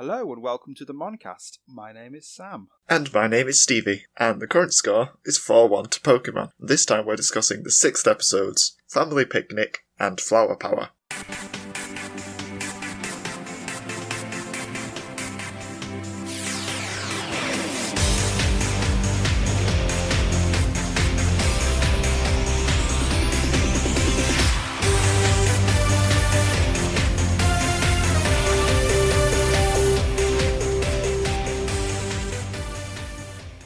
Hello and welcome to the Moncast. My name is Sam. And my name is Stevie. And the current score is 4-1 to Pokemon. This time we're discussing the 6th episodes, Family Picnic and Flower Power.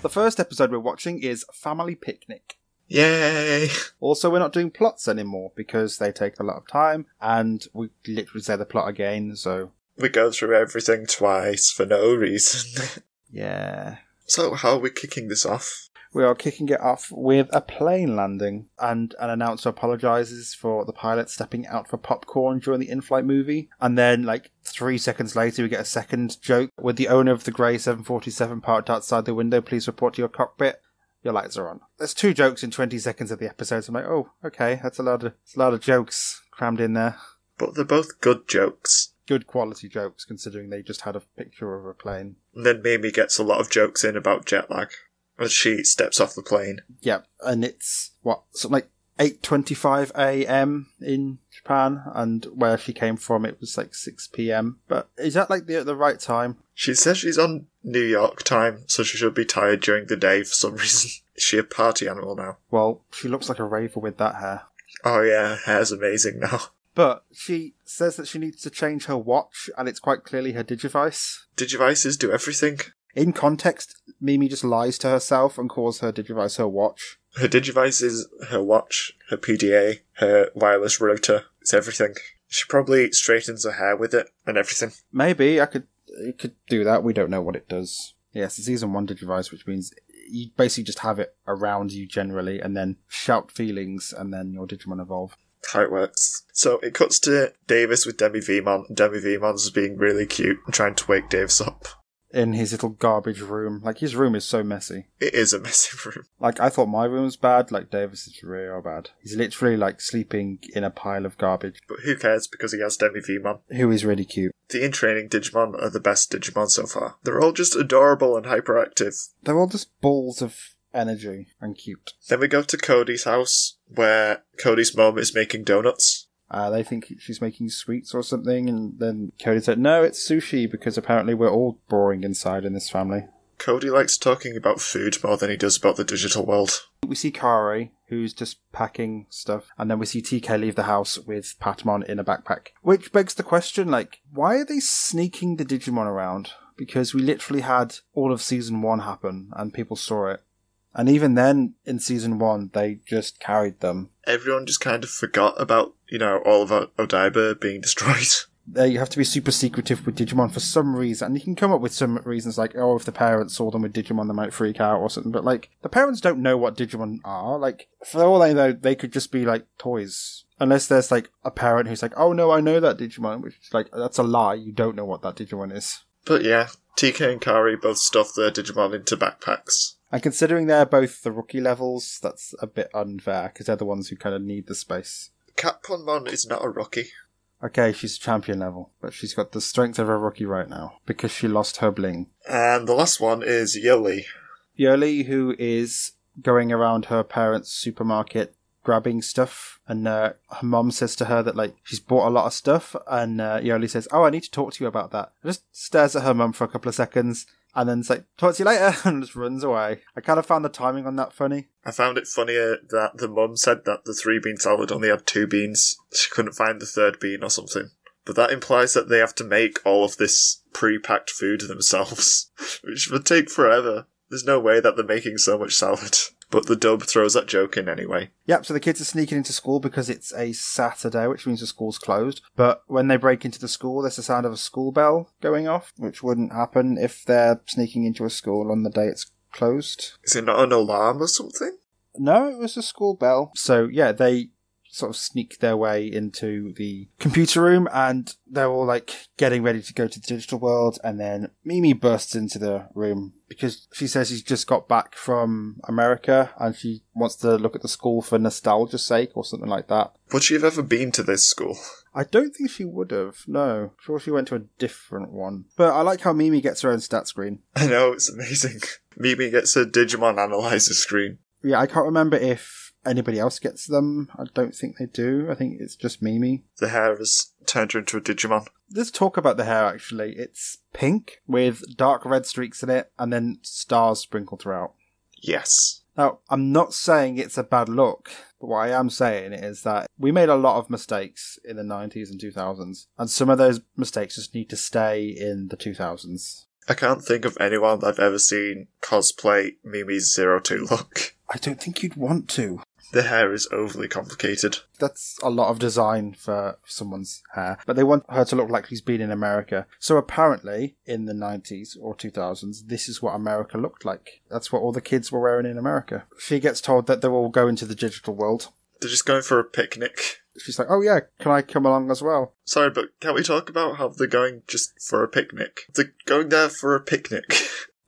The first episode we're watching is Family Picnic. Yay! Also, we're not doing plots anymore because they take a lot of time and we literally say the plot again, so... We go through everything twice for no reason. Yeah. So, how are we kicking this off? We are kicking it off with a plane landing, and an announcer apologises for the pilot stepping out for popcorn during the in-flight movie. And then, 3 seconds later, we get a second joke with the owner of the grey 747 parked outside the window. Please report to your cockpit. Your lights are on. There's 2 jokes in 20 seconds of the episode. So I'm like, oh, okay, that's a lot of jokes crammed in there. But they're both good jokes. Good quality jokes, considering they just had a picture of a plane. And then Mimi gets a lot of jokes in about jet lag. As she steps off the plane. Yeah, and it's, something like 8:25 a.m. in Japan, and where she came from it was 6 p.m. But is that the right time? She says she's on New York time, so she should be tired during the day for some reason. Is she a party animal now? Well, she looks like a raver with that hair. Oh yeah, her hair's amazing now. But she says that she needs to change her watch, and it's quite clearly her Digivice. Digivices do everything. In context, Mimi just lies to herself and calls her Digivice her watch. Her Digivice is her watch, her PDA, her wireless router. It's everything. She probably straightens her hair with it and everything. Maybe. It could do that. We don't know what it does. Yes, it's Season 1 Digivice, which means you basically just have it around you generally and then shout feelings and then your Digimon evolve. How it works. So it cuts to Davis with DemiVeemon. DemiVeemon's being really cute and trying to wake Davis up. In his little garbage room. His room is so messy. It is a messy room. I thought my room was bad. Davis is real bad. He's literally, sleeping in a pile of garbage. But who cares, because he has DemiVeemon. Who is really cute. The in-training Digimon are the best Digimon so far. They're all just adorable and hyperactive. They're all just balls of energy and cute. Then we go to Cody's house, where Cody's mom is making donuts. They think she's making sweets or something, and then Cody said, no, it's sushi, because apparently we're all boring inside in this family. Cody likes talking about food more than he does about the digital world. We see Kari, who's just packing stuff, and then we see TK leave the house with Patamon in a backpack. Which begs the question, why are they sneaking the Digimon around? Because we literally had all of Season 1 happen, and people saw it. And even then, in Season 1, they just carried them. Everyone just kind of forgot about, all of Odaiba being destroyed. You have to be super secretive with Digimon for some reason. And you can come up with some reasons if the parents saw them with Digimon, they might freak out or something. But, the parents don't know what Digimon are. For all they know, they could just be, toys. Unless there's, a parent who's oh, no, I know that Digimon. Which is, that's a lie. You don't know what that Digimon is. But, yeah, TK and Kari both stuff their Digimon into backpacks. And considering they're both the rookie levels, that's a bit unfair, because they're the ones who kind of need the space. Catponmon is not a rookie. Okay, she's champion level, but she's got the strength of a rookie right now, because she lost her bling. And the last one is Yolei. Yolei, who is going around her parents' supermarket, grabbing stuff, and her mom says to her that she's bought a lot of stuff, and Yolei says, oh, I need to talk to you about that. And just stares at her mum for a couple of seconds, and then it's talk to you later, and just runs away. I kind of found the timing on that funny. I found it funnier that the mum said that the 3-bean salad only had 2 beans. She couldn't find the 3rd bean or something. But that implies that they have to make all of this pre-packed food themselves, which would take forever. There's no way that they're making so much salad. But the dub throws that joke in anyway. Yep, so the kids are sneaking into school because it's a Saturday, which means the school's closed. But when they break into the school, there's the sound of a school bell going off, which wouldn't happen if they're sneaking into a school on the day it's closed. Is it not an alarm or something? No, it was a school bell. So, yeah, they sort of sneak their way into the computer room, and they're all getting ready to go to the digital world, and then Mimi bursts into the room because she says she's just got back from America and she wants to look at the school for nostalgia's sake or something like that. Would she have ever been to this school? I don't think she would have. No. I'm sure she went to a different one. But I like how Mimi gets her own stat screen. I know, it's amazing. Mimi gets her Digimon Analyzer screen. Yeah, I can't remember if anybody else gets them. I don't think they do. I think it's just Mimi. The hair has turned her into a Digimon. Let's talk about the hair, actually. It's pink with dark red streaks in it and then stars sprinkled throughout. Yes. Now, I'm not saying it's a bad look, but what I am saying is that we made a lot of mistakes in the 90s and 2000s, and some of those mistakes just need to stay in the 2000s. I can't think of anyone I've ever seen cosplay Mimi's 02 look. I don't think you'd want to. The hair is overly complicated. That's a lot of design for someone's hair. But they want her to look like she's been in America. So apparently, in the 90s or 2000s, this is what America looked like. That's what all the kids were wearing in America. She gets told that they're all going to the digital world. They're just going for a picnic. She's like, oh yeah, can I come along as well? Sorry, but can't we talk about how they're going just for a picnic? They're going there for a picnic.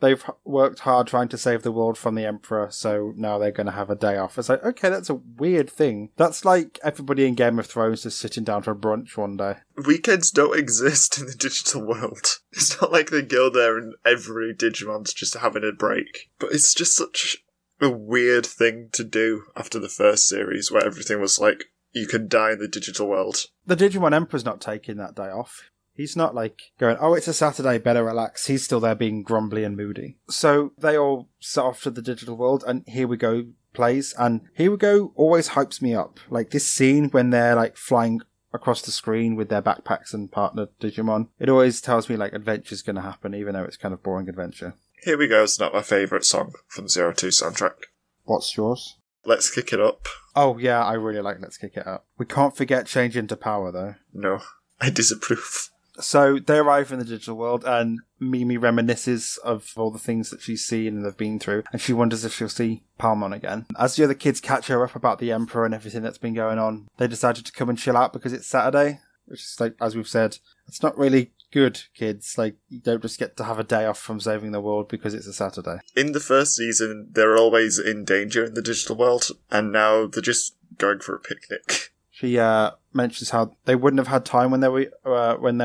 They've worked hard trying to save the world from the Emperor, so now they're going to have a day off. It's like, okay, that's a weird thing. That's like everybody in Game of Thrones just sitting down for brunch one day. Weekends don't exist in the digital world. It's not like they go there and every Digimon's just having a break. But it's just such a weird thing to do after the first series where everything was like, you can die in the digital world. The Digimon Emperor's not taking that day off. He's not like going, oh, it's a Saturday, better relax. He's still there being grumbly and moody. So they all set off to the digital world and Here We Go plays. And Here We Go always hypes me up. Like this scene when they're like flying across the screen with their backpacks and partner Digimon. It always tells me like adventure's going to happen, even though it's kind of boring adventure. Here We Go is not my favourite song from the 02 soundtrack. What's yours? Let's Kick It Up. Oh yeah, I really like Let's Kick It Up. We can't forget Change Into Power though. No, I disapprove. So they arrive in the digital world and Mimi reminisces of all the things that she's seen and they've been through. And she wonders if she'll see Palmon again. As the other kids catch her up about the Emperor and everything that's been going on, they decided to come and chill out because it's Saturday. Which is like, as we've said, it's not really good, kids. Like, you don't just get to have a day off from saving the world because it's a Saturday. In the first season, they're always in danger in the digital world. And now they're just going for a picnic. She mentions how they wouldn't have had time when they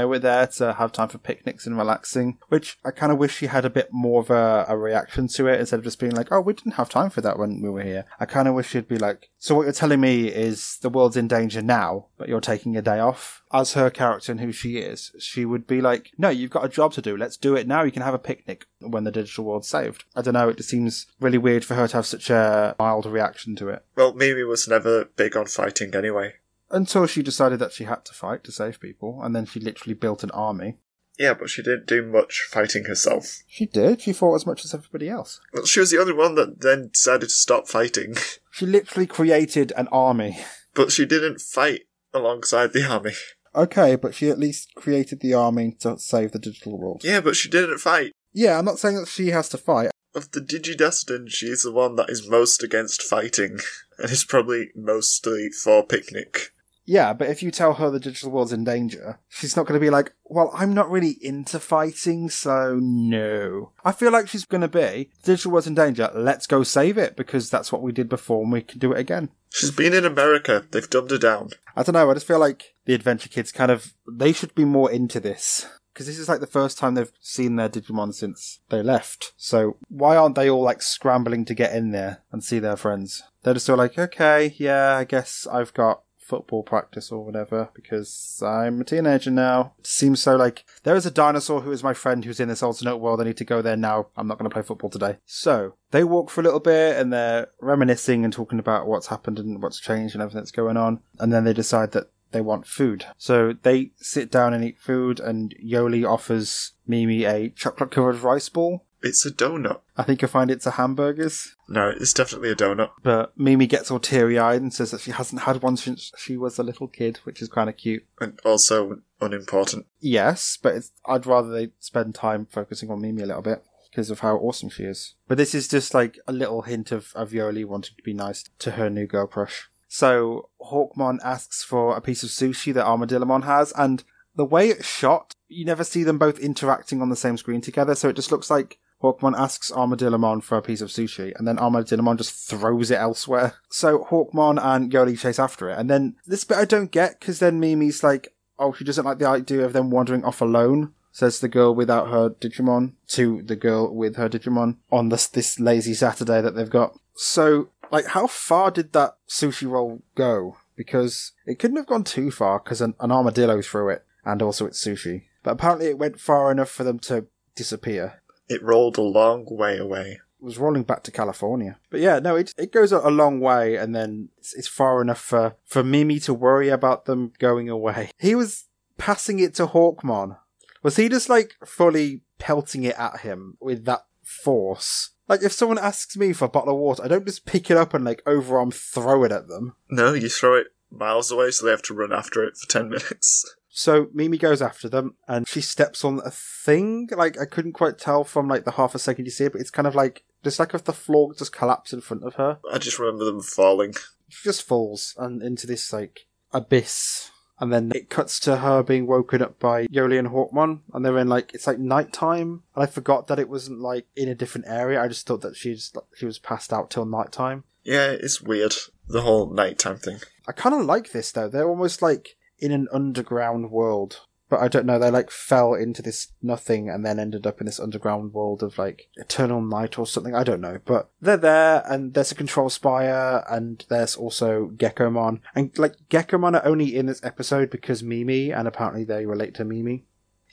were there to have time for picnics and relaxing, which I kind of wish she had a bit more of a reaction to it instead of just being like, oh, we didn't have time for that when we were here. I kind of wish she'd be like, so what you're telling me is the world's in danger now, but you're taking a day off? As her character and who she is, she would be like, no, you've got a job to do. Let's do it now. You can have a picnic when the digital world's saved. I don't know. It just seems really weird for her to have such a mild reaction to it. Well, Mimi was never big on fighting anyway. Until she decided that she had to fight to save people, and then she literally built an army. Yeah, but she didn't do much fighting herself. She did. She fought as much as everybody else. Well, she was the only one that then decided to stop fighting. She literally created an army. But she didn't fight alongside the army. Okay, but she at least created the army to save the digital world. Yeah, but she didn't fight. Yeah, I'm not saying that she has to fight. Of the Digidestin, she's the one that is most against fighting, and is probably mostly for picnic. Yeah, but if you tell her the digital world's in danger, she's not going to be like, well, I'm not really into fighting, so no. I feel like she's going to be, the digital world's in danger, let's go save it, because that's what we did before and we can do it again. She's been in America, they've dumbed her down. I don't know, I just feel like the Adventure Kids kind of, they should be more into this. Because this is like the first time they've seen their Digimon since they left. So why aren't they all like scrambling to get in there and see their friends? They're just all like, okay, yeah, I guess I've got football practice or whatever because I'm a teenager now. It seems so like, there is a dinosaur who is my friend who's in this alternate world. I need to go there now. I'm not going to play football today. So they walk for a little bit and they're reminiscing and talking about what's happened and what's changed and everything that's going on. And then they decide that they want food. So they sit down and eat food, and Yolei offers Mimi a chocolate-covered rice ball. It's a donut. I think you'll find it's a hamburger's. No, it's definitely a donut. But Mimi gets all teary-eyed and says that she hasn't had one since she was a little kid, which is kind of cute. And also unimportant. Yes, but I'd rather they spend time focusing on Mimi a little bit because of how awesome she is. But this is just like a little hint of Yolei wanting to be nice to her new girl crush. So Hawkmon asks for a piece of sushi that Armadillomon has, and the way it's shot, you never see them both interacting on the same screen together, so it just looks like Hawkmon asks Armadillomon for a piece of sushi, and then Armadillomon just throws it elsewhere. So Hawkmon and Yolei chase after it, and then this bit I don't get, because then Mimi's like, oh, she doesn't like the idea of them wandering off alone, says the girl without her Digimon to the girl with her Digimon on this lazy Saturday that they've got. So, like, how far did that sushi roll go? Because it couldn't have gone too far, because an armadillo threw it, and also it's sushi. But apparently it went far enough for them to disappear. It rolled a long way away. It was rolling back to California. But yeah, no, it goes a long way, and then it's far enough for Mimi to worry about them going away. He was passing it to Hawkmon. Was he just, like, fully pelting it at him with that force? Like, if someone asks me for a bottle of water, I don't just pick it up and, like, overarm throw it at them. No, you throw it miles away, so they have to run after it for 10 minutes. So Mimi goes after them, and she steps on a thing. Like, I couldn't quite tell from, like, the half a second you see it, but it's kind of like, just like if the floor just collapsed in front of her. I just remember them falling. She just falls and into this, like, abyss. And then it cuts to her being woken up by Yolei and Hawkmon, and they're in, like, it's like nighttime. And I forgot that it wasn't, like, in a different area. I just thought that she was passed out till nighttime. Yeah, it's weird, the whole nighttime thing. I kind of like this, though. They're almost like in an underground world. But I don't know, they, like, fell into this nothing and then ended up in this underground world of, like, eternal night or something. I don't know. But they're there, and there's a control spire, and there's also Gekomon. And, like, Gekomon are only in this episode because Mimi, and apparently they relate to Mimi.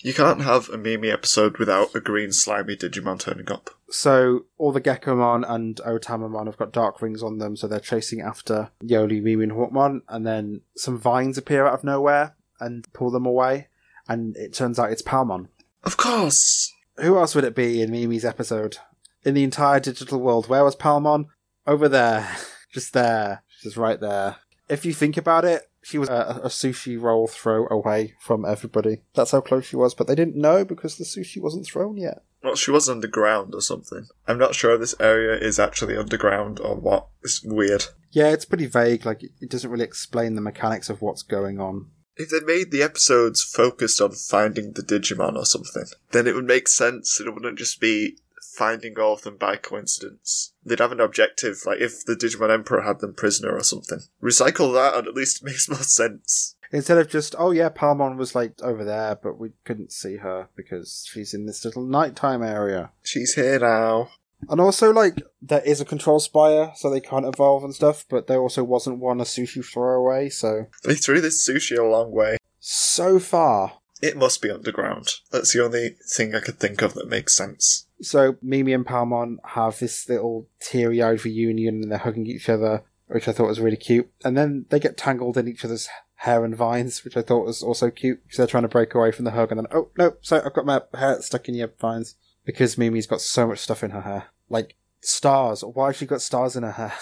You can't have a Mimi episode without a green slimy Digimon turning up. So all the Gekomon and Otamamon have got dark rings on them, so they're chasing after Yolei, Mimi, and Hawkmon, and then some vines appear out of nowhere and pull them away. And it turns out it's Palmon. Of course! Who else would it be in Mimi's episode? In the entire digital world, where was Palmon? Over there. Just right there. If you think about it, she was a sushi roll throw away from everybody. That's how close she was, but they didn't know because the sushi wasn't thrown yet. Well, she was underground or something. I'm not sure this area is actually underground or what. It's weird. Yeah, it's pretty vague. Like, it doesn't really explain the mechanics of what's going on. If they made the episodes focused on finding the Digimon or something, then it would make sense, and it wouldn't just be finding all of them by coincidence. They'd have an objective, like if the Digimon Emperor had them prisoner or something. Recycle that, and at least it makes more sense. Instead of just, oh yeah, Palmon was, like, over there, but we couldn't see her because she's in this little nighttime area. She's here now. And also, like, there is a control spire, so they can't evolve and stuff, but there also wasn't one a sushi throwaway, so... They threw this sushi a long way. So far. It must be underground. That's the only thing I could think of that makes sense. So Mimi and Palmon have this little teary-eyed reunion, and they're hugging each other, which I thought was really cute. And then they get tangled in each other's hair and vines, which I thought was also cute, because they're trying to break away from the hug, and then, oh, no, sorry, I've got my hair stuck in your vines. Because Mimi's got so much stuff in her hair. Like, stars. Why has she got stars in her hair?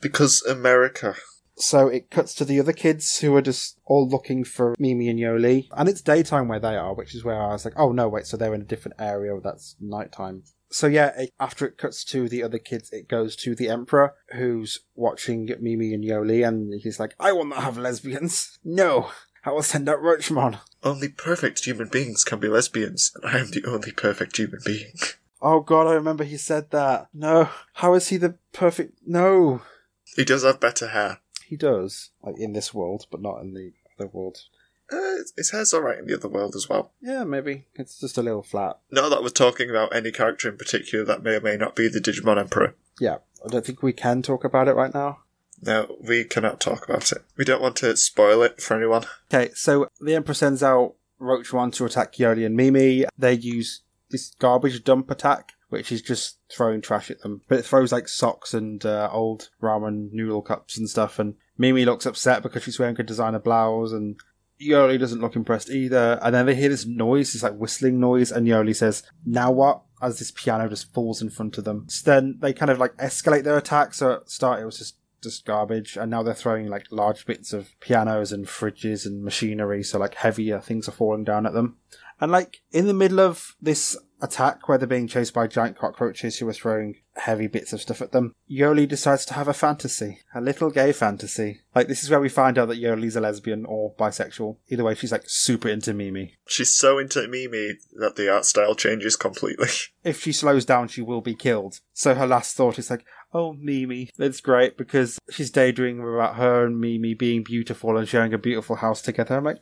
Because America. So it cuts to the other kids who are just all looking for Mimi and Yolei. And it's daytime where they are, which is where I was like, oh, no, wait, so they're in a different area. That's nighttime. So yeah, after it cuts to the other kids, it goes to the Emperor, who's watching Mimi and Yolei. And he's like, I will not have lesbians. No. I will send out Roachmon. Only perfect human beings can be lesbians, and I am the only perfect human being. Oh god, I remember he said that. No. How is he the perfect... No. He does have better hair. He does. Like, in this world, but not in the other world. His hair's alright in the other world as well. Yeah, maybe. It's just a little flat. Not that we're talking about any character in particular that may or may not be the Digimon Emperor. Yeah. I don't think we can talk about it right now. No, we cannot talk about it. We don't want to spoil it for anyone. Okay, so the Emperor sends out Roachmon to attack Yolei and Mimi. They use this garbage dump attack, which is just throwing trash at them. But it throws, like, socks and old ramen noodle cups and stuff. And Mimi looks upset because she's wearing a designer blouse. And Yolei doesn't look impressed either. And then they hear this noise, this, like, whistling noise. And Yolei says, now what? As this piano just falls in front of them. So then they kind of, like, escalate their attack. So at the start, it was just garbage, and now they're throwing, like, large bits of pianos and fridges and machinery, so, like, heavier things are falling down at them. And, like, in the middle of this attack where they're being chased by giant cockroaches who are throwing heavy bits of stuff at them. Yolei decides to have a fantasy, a little gay fantasy. Like, this is where we find out that Yolei's a lesbian or bisexual. Either way, she's like super into Mimi. She's so into Mimi that the art style changes completely. If she slows down, she will be killed. So her last thought is like, oh, Mimi. It's great because she's daydreaming about her and Mimi being beautiful and sharing a beautiful house together. I'm like,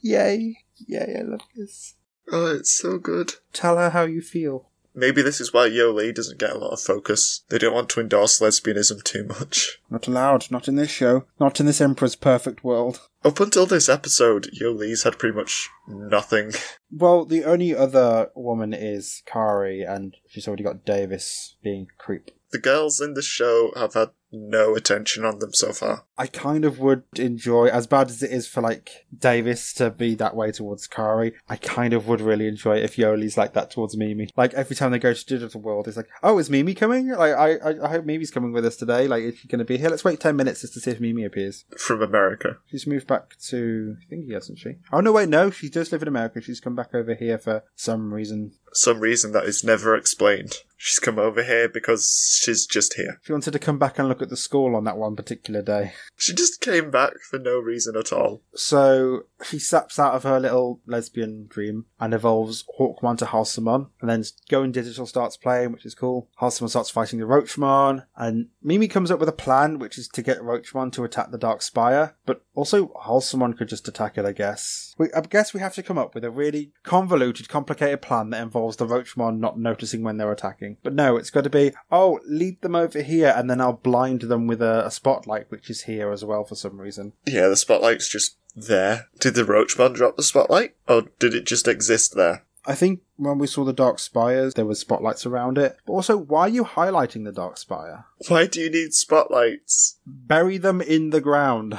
yay, yay, I love this. Oh, it's so good. Tell her how you feel. Maybe this is why Yolei doesn't get a lot of focus. They don't want to endorse lesbianism too much. Not allowed. Not in this show. Not in this Emperor's perfect world. Up until this episode, Yolei's had pretty much nothing. Well, the only other woman is Kari, and she's already got Davis being creep. The girls in the show have had no attention on them so far. I kind of would enjoy, as bad as it is for, like, Davis to be that way towards Kari, I kind of would really enjoy it if Yolei's like that towards Mimi. Like, every time they go to Digital World, it's like, oh, is Mimi coming? Like, I hope Mimi's coming with us today. Like, is she going to be here? Let's wait 10 minutes just to see if Mimi appears. From America. She's moved back to... I think he hasn't, she? Oh, no, wait, no. She does live in America. She's come back over here for some reason. Some reason that is never explained. She's come over here because she's just here. She wanted to come back and look at the school on that one particular day. She just came back for no reason at all. So she saps out of her little lesbian dream and evolves Hawkmon to Halsemon. And then Going Digital starts playing, which is cool. Halsemon starts fighting the Roachmon. And Mimi comes up with a plan, which is to get Roachmon to attack the Dark Spire. But also Halsemon could just attack it, I guess. I guess we have to come up with a really convoluted, complicated plan that involves the Roachmon not noticing when they're attacking. But no, it's got to be, oh, lead them over here and then I'll blind them with a spotlight, which is here as well for some reason. Yeah, the spotlight's just there. Did the Roachmon drop the spotlight? Or did it just exist there? I think when we saw the Dark Spires, there were spotlights around it. But also, why are you highlighting the Dark Spire? Why do you need spotlights? Bury them in the ground.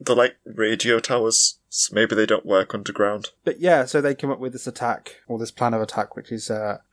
They're like radio towers. So maybe they don't work underground. But yeah, so they come up with this attack, or this plan of attack, which is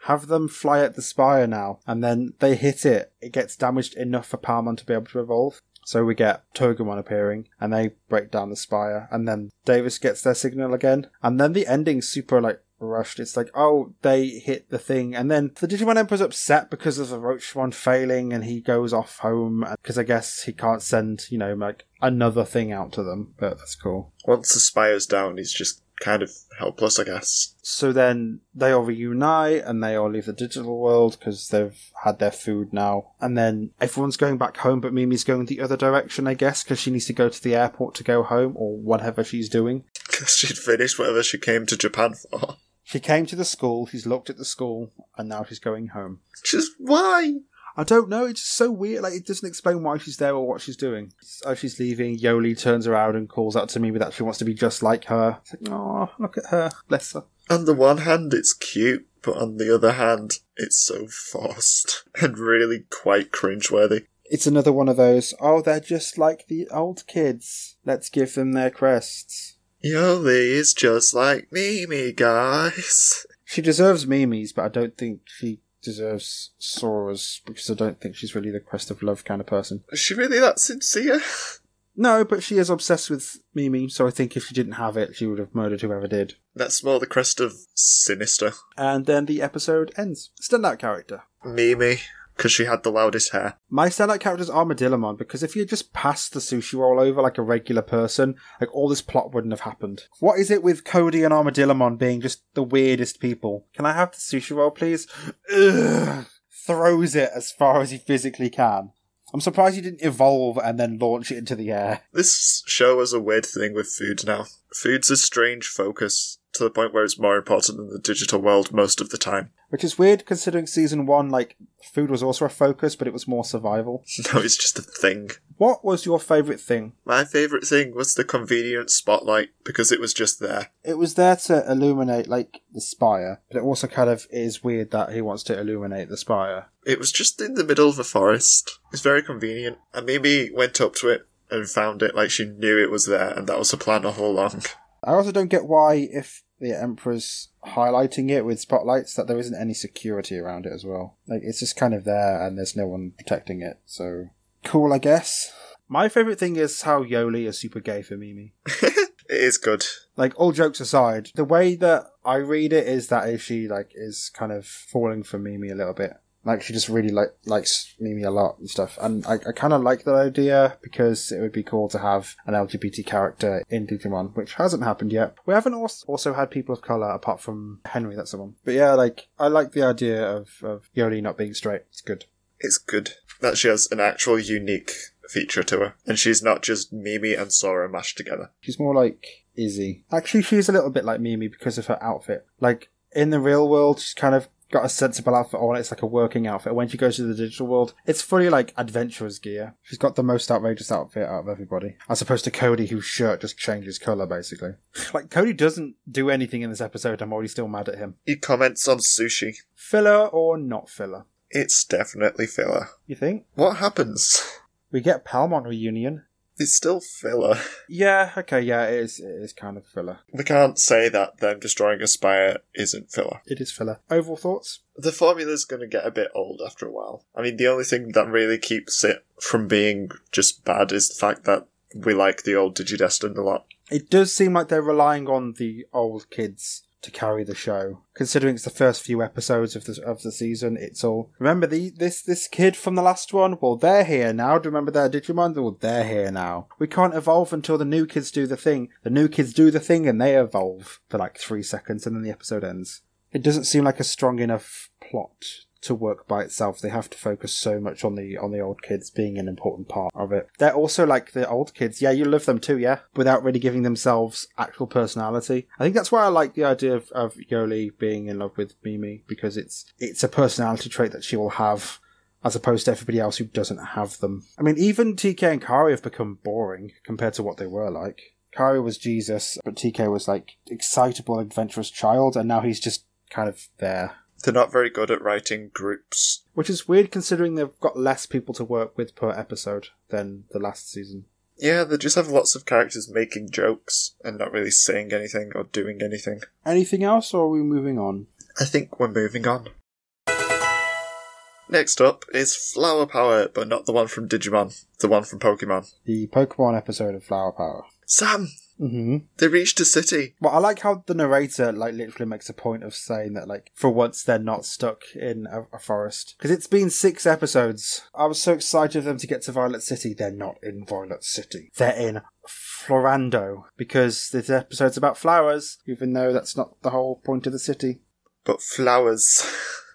have them fly at the spire now, and then they hit it. It gets damaged enough for Palmon to be able to evolve. So we get Togemon appearing, and they break down the spire, and then Davis gets their signal again. And then the ending's super, like, rushed. It's like, oh, they hit the thing, and then the Digimon Emperor's upset because of the Roachmon failing, and he goes off home because I guess he can't send, you know, like another thing out to them. But that's cool. Once the spire's down, he's just kind of helpless, I guess. So then they all reunite and they all leave the digital world because they've had their food now. And then everyone's going back home, but Mimi's going the other direction, I guess, because she needs to go to the airport to go home or whatever she's doing. Because she'd finished whatever she came to Japan for. She came to the school, she's looked at the school, and now she's going home. Just why? I don't know, it's just so weird. Like, it doesn't explain why she's there or what she's doing. So she's leaving, Yolei turns around and calls out to Mimi that she wants to be just like her. It's like, oh, look at her, bless her. On the one hand, it's cute, but on the other hand, it's so forced and really quite cringeworthy. It's another one of those, oh, they're just like the old kids. Let's give them their crests. Yolei is just like Mimi, guys. She deserves Mimi's, but I don't think she deserves Sora's, because I don't think she's really the crest of love kind of person. Is she really that sincere? No, but she is obsessed with Mimi, so I think if she didn't have it, she would have murdered whoever did. That's more the crest of sinister. And then the episode ends. Standout character. Mimi. Because she had the loudest hair. My standout character is Armadillomon, because if you had just passed the sushi roll over like a regular person, like, all this plot wouldn't have happened. What is it with Cody and Armadillomon being just the weirdest people? Can I have the sushi roll, please? Ugh! Throws it as far as he physically can. I'm surprised he didn't evolve and then launch it into the air. This show has a weird thing with food now. Food's a strange focus, to the point where it's more important than the digital world most of the time. Which is weird, considering season one, like, food was also a focus, but it was more survival. No, it's just a thing. What was your favourite thing? My favourite thing was the convenient spotlight, because it was just there. It was there to illuminate, like, the spire, but it also kind of is weird that he wants to illuminate the spire. It was just in the middle of a forest. It's very convenient. And Mimi went up to it and found it, like, she knew it was there, and that was the plan all along. I also don't get why, if the Emperor's highlighting it with spotlights, that there isn't any security around it as well. Like, it's just kind of there and there's no one protecting it, so cool, I guess. My favourite thing is how Yolei is super gay for Mimi. It is good. Like, all jokes aside, the way that I read it is that she, like, is kind of falling for Mimi a little bit. Like, she just really likes Mimi a lot and stuff. And I kind of like that idea, because it would be cool to have an LGBT character in Digimon, which hasn't happened yet. We haven't also had people of colour, apart from Henry, that's the one. But yeah, like, I like the idea of Yolei not being straight. It's good. It's good that she has an actual unique feature to her. And she's not just Mimi and Sora mashed together. She's more like Izzy. Actually, she's a little bit like Mimi because of her outfit. Like, in the real world, she's kind of got a sensible outfit on. It's like a working outfit. When she goes to the digital world, it's fully like adventurous gear. She's got the most outrageous outfit out of everybody, as opposed to Cody, whose shirt just changes colour basically. Like, Cody doesn't do anything in this episode. I'm already still mad at him. He comments on sushi. Filler or not filler? It's definitely filler. You think? What happens? We get Palmon reunion. It's still filler. Yeah, okay, yeah, it is kind of filler. We can't say that them destroying a spire isn't filler. It is filler. Overall thoughts? The formula's going to get a bit old after a while. I mean, the only thing that really keeps it from being just bad is the fact that we like the old Digidestined a lot. It does seem like they're relying on the old kids to carry the show. Considering it's the first few episodes of the season, it's all... Remember this kid from the last one? Well, they're here now. Do you remember their Digimon? Well, they're here now. We can't evolve until the new kids do the thing. The new kids do the thing and they evolve for like 3 seconds and then the episode ends. It doesn't seem like a strong enough plot to work by itself. They have to focus so much on the old kids being an important part of it. They're also like the old kids. Yeah, you love them too, yeah? Without really giving themselves actual personality. I think that's why I like the idea of Yolei being in love with Mimi, because it's a personality trait that she will have, as opposed to everybody else who doesn't have them. I mean, even TK and Kari have become boring compared to what they were like. Kari was Jesus, but TK was like excitable, adventurous child, and now he's just kind of there. They're not very good at writing groups. Which is weird, considering they've got less people to work with per episode than the last season. Yeah, they just have lots of characters making jokes and not really saying anything or doing anything. Anything else, or are we moving on? I think we're moving on. Next up is Flower Power, but not the one from Digimon. The one from Pokemon. The Pokemon episode of Flower Power. Sam! Mm-hmm. They reached a city. Well, I like how the narrator, like, literally makes a point of saying that, like, for once they're not stuck in a forest. Because it's been 6 episodes. I was so excited for them to get to Violet City. They're not in Violet City. They're in Florando. Because this episode's about flowers, even though that's not the whole point of the city. But flowers...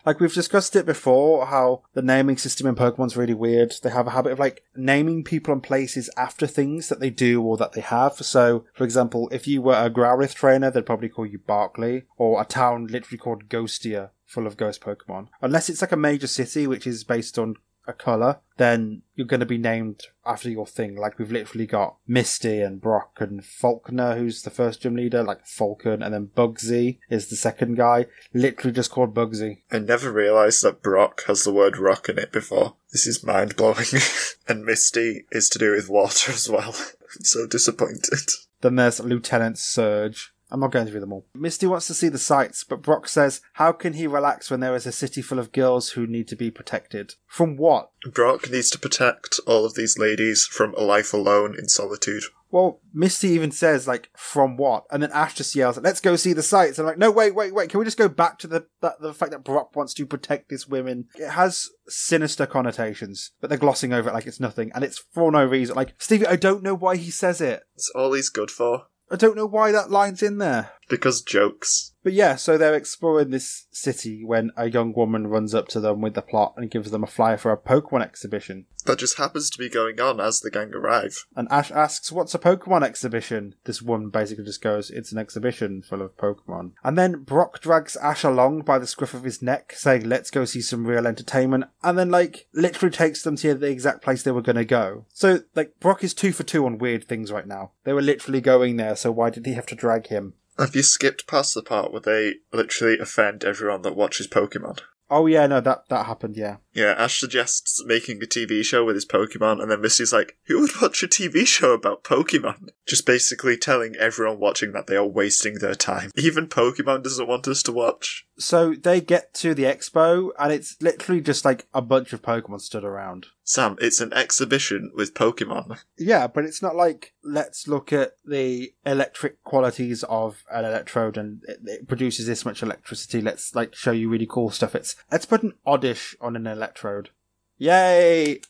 Like, we've discussed it before, how the naming system in Pokemon's really weird. They have a habit of, like, naming people and places after things that they do or that they have. So, for example, if you were a Growlithe trainer, they'd probably call you Barkley, or a town literally called Ghostia, full of ghost Pokemon. Unless it's, like, a major city, which is based on a colour, then you're going to be named after your thing. Like, we've literally got Misty and Brock and Faulkner, who's the first gym leader, like Falcon, and then Bugsy is the second guy, literally just called Bugsy. I never realised that Brock has the word rock in it before. This is mind-blowing. And Misty is to do with water as well. I'm so disappointed. Then there's Lieutenant Surge. I'm not going to read them all. Misty wants to see the sights, but Brock says, how can he relax when there is a city full of girls who need to be protected? From what? Brock needs to protect all of these ladies from a life alone in solitude. Well, Misty even says, like, from what? And then Ash just yells, let's go see the sights. I'm like, no, wait. Can we just go back to the fact that Brock wants to protect these women? It has sinister connotations, but they're glossing over it like it's nothing. And it's for no reason. Like, Stevie, I don't know why he says it. It's all he's good for. I don't know why that line's in there. Because jokes. But yeah, so they're exploring this city when a young woman runs up to them with the plot and gives them a flyer for a Pokemon exhibition. That just happens to be going on as the gang arrive. And Ash asks, what's a Pokemon exhibition? This woman basically just goes, it's an exhibition full of Pokemon. And then Brock drags Ash along by the scruff of his neck, saying, let's go see some real entertainment. And then, like, literally takes them to the exact place they were going to go. So, like, Brock is 2 for 2 on weird things right now. They were literally going there, so why did he have to drag him? Have you skipped past the part where they literally offend everyone that watches Pokemon? Oh yeah, no, that happened, yeah. Yeah, Ash suggests making a TV show with his Pokemon, and then Misty's like, who would watch a TV show about Pokemon? Just basically telling everyone watching that they are wasting their time. Even Pokemon doesn't want us to watch. So they get to the expo, and it's literally just like a bunch of Pokemon stood around. Sam, it's an exhibition with Pokemon. Yeah, but it's not like, let's look at the electric qualities of an Electrode, and it produces this much electricity, let's like show you really cool stuff. It's, let's put an Oddish on an Electrode. Yay!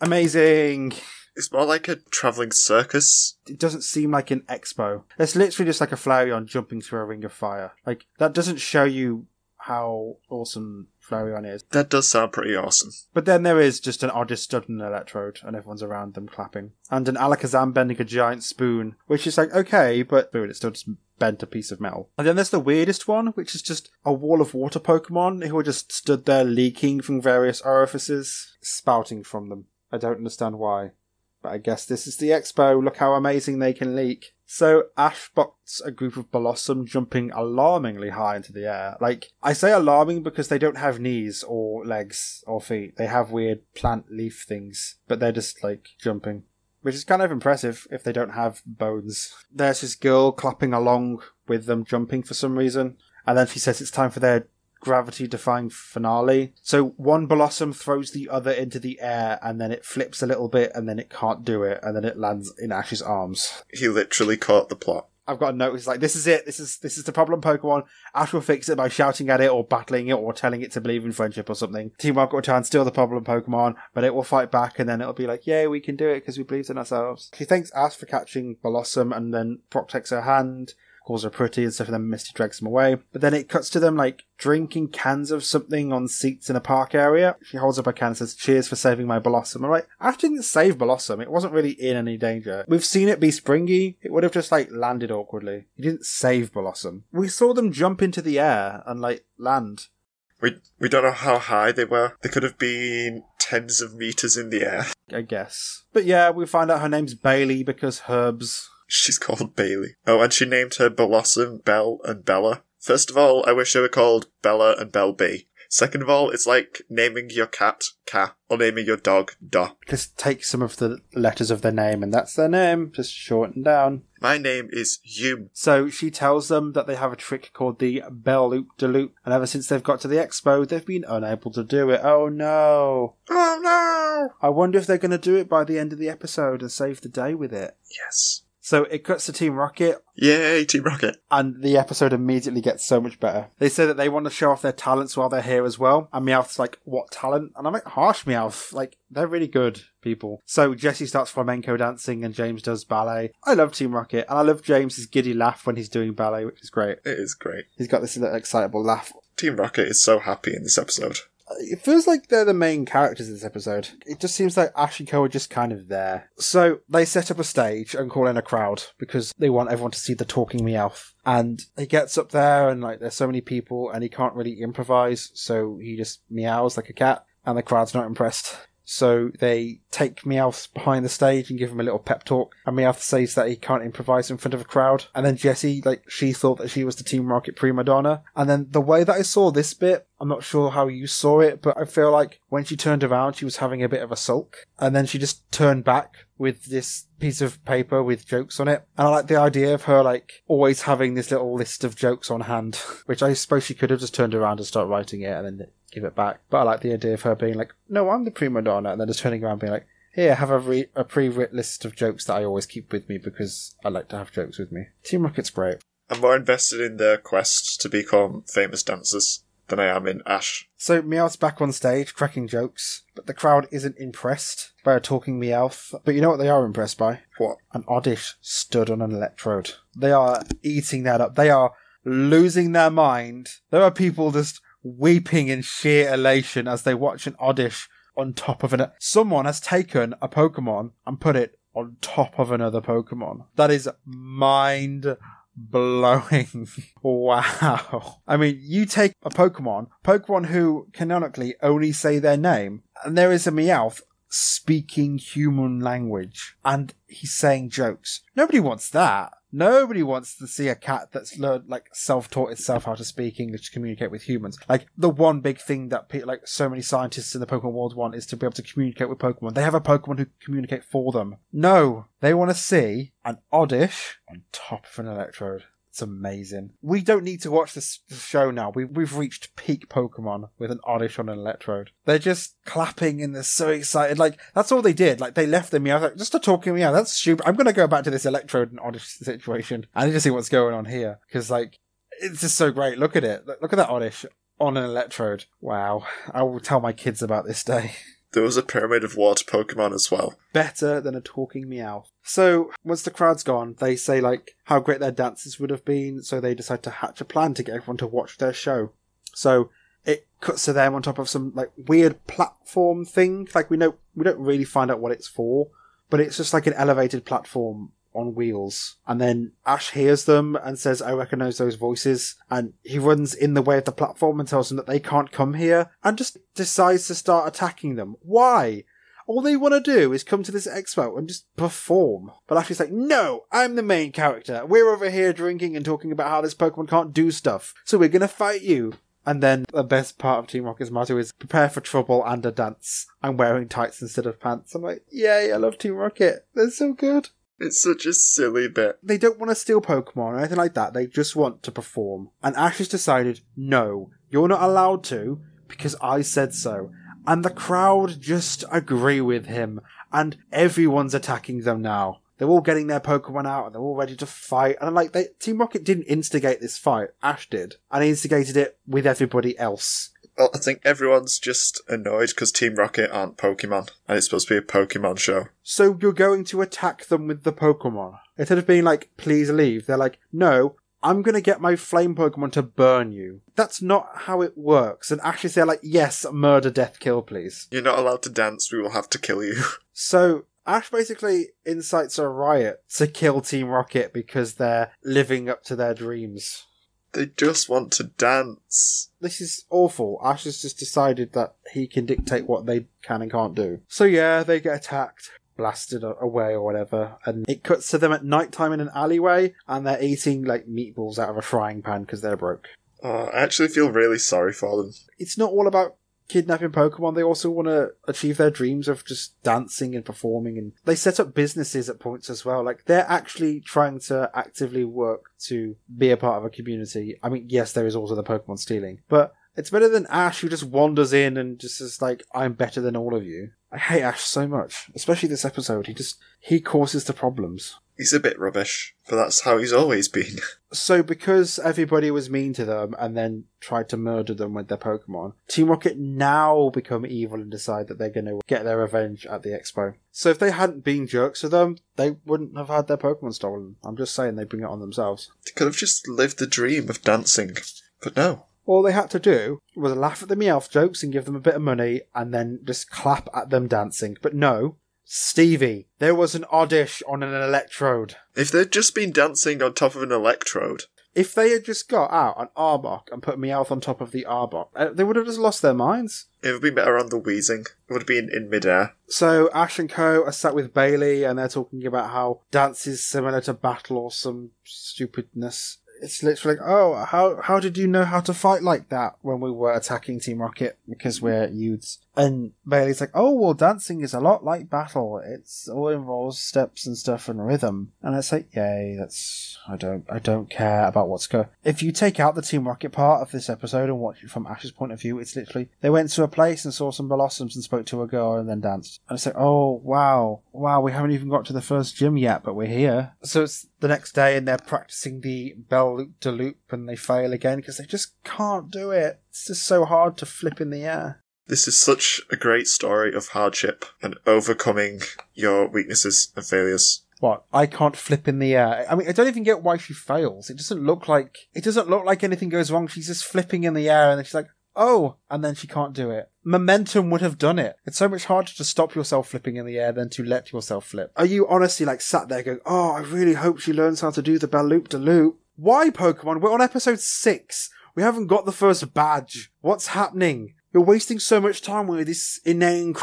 Amazing! It's more like a travelling circus. It doesn't seem like an expo. It's literally just like a Flareon jumping through a ring of fire. Like, that doesn't show you how awesome Flareon is. That does sound pretty awesome. But then there is just an Oddish stood on an Electrode, and everyone's around them clapping. And an Alakazam bending a giant spoon, which is like, okay, but it's still just bent a piece of metal. And then there's the weirdest one, which is just a wall of water Pokemon who are just stood there leaking from various orifices, spouting from them. I don't understand why. But I guess this is the expo. Look how amazing they can leak. So Ash spots a group of Bellossom jumping alarmingly high into the air. Like, I say alarming because they don't have knees or legs or feet. They have weird plant leaf things, but they're just, like, jumping. Which is kind of impressive if they don't have bones. There's this girl clapping along with them jumping for some reason. And then she says it's time for their gravity-defying finale. So one Bellossom throws the other into the air, and then it flips a little bit, and then it can't do it, and then it lands in Ash's arms. He literally caught the plot. I've got a note. He's like, this is it. This is the problem, Pokemon. Ash will fix it by shouting at it or battling it or telling it to believe in friendship or something. Team Rocket will try and steal the problem, Pokemon, but it will fight back, and then it'll be like, yay, we can do it because we believed in ourselves. He thanks Ash for catching Bellossom, and then Brock takes her hand, calls her pretty and stuff, and then Misty drags them away. But then it cuts to them, like, drinking cans of something on seats in a park area. She holds up a can and says, cheers for saving my Bellossom. I'm like, Ash didn't save Bellossom. It wasn't really in any danger. We've seen it be springy. It would have just, like, landed awkwardly. He didn't save Bellossom. We saw them jump into the air and, like, land. We don't know how high they were. They could have been tens of meters in the air, I guess. But yeah, we find out her name's Bailey because herbs. She's called Bailey. Oh, and she named her Bellossom, Bell, and Bella. First of all, I wish they were called Bella and Bell B. Second of all, it's like naming your cat, Ka, or naming your dog, Da. Just take some of the letters of their name, and that's their name. Just shorten down. My name is Yum. So she tells them that they have a trick called the Bell Loop De Loop, and ever since they've got to the expo, they've been unable to do it. Oh no. Oh no. I wonder if they're going to do it by the end of the episode and save the day with it. Yes. So it cuts to Team Rocket. Yay, Team Rocket. And the episode immediately gets so much better. They say that they want to show off their talents while they're here as well. And Meowth's like, what talent? And I'm like, harsh Meowth. Like, they're really good people. So Jesse starts flamenco dancing and James does ballet. I love Team Rocket. And I love James's giddy laugh when he's doing ballet, which is great. It is great. He's got this little excitable laugh. Team Rocket is so happy in this episode. It feels like they're the main characters in this episode. It just seems like Ash and Co are just kind of there. So they set up a stage and call in a crowd because they want everyone to see the talking Meowth. And he gets up there and like there's so many people and he can't really improvise. So he just meows like a cat and the crowd's not impressed. So they take Meowth behind the stage and give him a little pep talk. And Meowth says that he can't improvise in front of a crowd. And then Jessie, like, she thought that she was the Team Rocket prima donna. And then the way that I saw this bit, I'm not sure how you saw it, but I feel like when she turned around, she was having a bit of a sulk. And then she just turned back with this piece of paper with jokes on it. And I like the idea of her, like, always having this little list of jokes on hand, which I suppose she could have just turned around and started writing it and then give it back. But I like the idea of her being like, no, I'm the prima donna, and then just turning around being like, here, have a pre-writ list of jokes that I always keep with me because I like to have jokes with me. Team Rocket's great. I'm more invested in their quest to become famous dancers than I am in Ash. So Meowth's back on stage cracking jokes, but the crowd isn't impressed by a talking Meowth. But you know what they are impressed by? What? An Oddish stood on an Electrode. They are eating that up. They are losing their mind. There are people just weeping in sheer elation as they watch an Oddish on top of an... Someone has taken a Pokemon and put it on top of another Pokemon. That is mind-blowing. Wow. I mean, you take a Pokemon who canonically only say their name, and there is a Meowth speaking human language, and he's saying jokes. Nobody wants that. Nobody wants to see a cat that's learned, like, self-taught itself how to speak English to communicate with humans. Like, the one big thing that, like, so many scientists in the Pokemon world want is to be able to communicate with Pokemon. They have a Pokemon who communicate for them. No, they want to see an Oddish on top of an Electrode. It's amazing. We don't need to watch this show now. We've reached peak Pokemon with an Oddish on an Electrode. They're just clapping and they're so excited. Like, that's all they did. Like, they left the Meowth, like, just to talking Meowth. That's stupid. I'm going to go back to this Electrode and Oddish situation. I need to see what's going on here. Because, like, it's just so great. Look at it. Look at that Oddish on an Electrode. Wow. I will tell my kids about this day. There was a Pyramid of Water Pokemon as well. Better than a talking Meowth. So, once the crowd's gone, they say, like, how great their dances would have been, so they decide to hatch a plan to get everyone to watch their show. So, it cuts to them on top of some, like, weird platform thing. Like, we don't really find out what it's for, but it's just like an elevated platform on wheels. And then Ash hears them and says, I recognise those voices. And he runs in the way of the platform and tells them that they can't come here and just decides to start attacking them. Why? All they want to do is come to this expo and just perform. But Ash is like, no, I'm the main character. We're over here drinking and talking about how this Pokemon can't do stuff. So we're going to fight you. And then the best part of Team Rocket's motto is prepare for trouble and a dance. I'm wearing tights instead of pants. I'm like, yay, I love Team Rocket. They're so good. It's such a silly bit. They don't want to steal Pokemon or anything like that. They just want to perform. And Ash has decided, no, you're not allowed to because I said so. And the crowd just agree with him. And everyone's attacking them now. They're all getting their Pokemon out and they're all ready to fight. And like, Team Rocket didn't instigate this fight. Ash did. And he instigated it with everybody else. Well, I think everyone's just annoyed because Team Rocket aren't Pokemon. And it's supposed to be a Pokemon show. So you're going to attack them with the Pokemon. Instead of being like, please leave, they're like, no, I'm going to get my flame Pokemon to burn you. That's not how it works. And Ash is there like, yes, murder, death, kill, please. You're not allowed to dance. We will have to kill you. So Ash basically incites a riot to kill Team Rocket because they're living up to their dreams. They just want to dance. This is awful. Ash has just decided that he can dictate what they can and can't do. So yeah, they get attacked, blasted away or whatever, and it cuts to them at nighttime in an alleyway, and they're eating, like, meatballs out of a frying pan because they're broke. I actually feel really sorry for them. It's not all about kidnapping Pokemon. They also want to achieve their dreams of just dancing and performing, and they set up businesses at points as well. Like, they're actually trying to actively work to be a part of a community. I mean, yes, there is also the Pokemon stealing, but it's better than Ash, who just wanders in and just is like, I'm better than all of you. I hate Ash so much, especially this episode. He causes the problems. He's a bit rubbish, but that's how he's always been. So because everybody was mean to them and then tried to murder them with their Pokemon, Team Rocket now become evil and decide that they're going to get their revenge at the expo. So if they hadn't been jerks to them, they wouldn't have had their Pokemon stolen. I'm just saying they bring it on themselves. They could have just lived the dream of dancing, but no. All they had to do was laugh at the Meowth jokes and give them a bit of money and then just clap at them dancing. But no, Stevie, there was an Oddish on an Electrode. If they'd just been dancing on top of an Electrode. If they had just got out an Arbok and put Meowth on top of the Arbok, they would have just lost their minds. It would have been better on the wheezing. It would have been in midair. So Ash and co are sat with Bailey and they're talking about how dance is similar to battle or some stupidness. It's literally like, oh, how did you know how to fight like that when we were attacking Team Rocket? Because we're youths. And Bailey's like, oh, well, dancing is a lot like battle. It's all involves steps and stuff and rhythm. And it's like, yay, that's... I don't care about what's going... If you take out the Team Rocket part of this episode and watch it from Ash's point of view, it's literally... They went to a place and saw some Bellossoms and spoke to a girl and then danced. And it's like, oh, wow, we haven't even got to the first gym yet, but we're here. So it's the next day and they're practicing the Bell-loop-de-loop and they fail again because they just can't do it. It's just so hard to flip in the air. This is such a great story of hardship and overcoming your weaknesses and failures. What? I can't flip in the air. I mean, I don't even get why she fails. It doesn't look like anything goes wrong. She's just flipping in the air and then she's like, oh, and then she can't do it. Momentum would have done it. It's so much harder to stop yourself flipping in the air than to let yourself flip. Are you honestly like sat there going, oh, I really hope she learns how to do the Bell-loop-de-loop? Why, Pokemon? We're on episode 6. We haven't got the first badge. What's happening? You're wasting so much time with this inane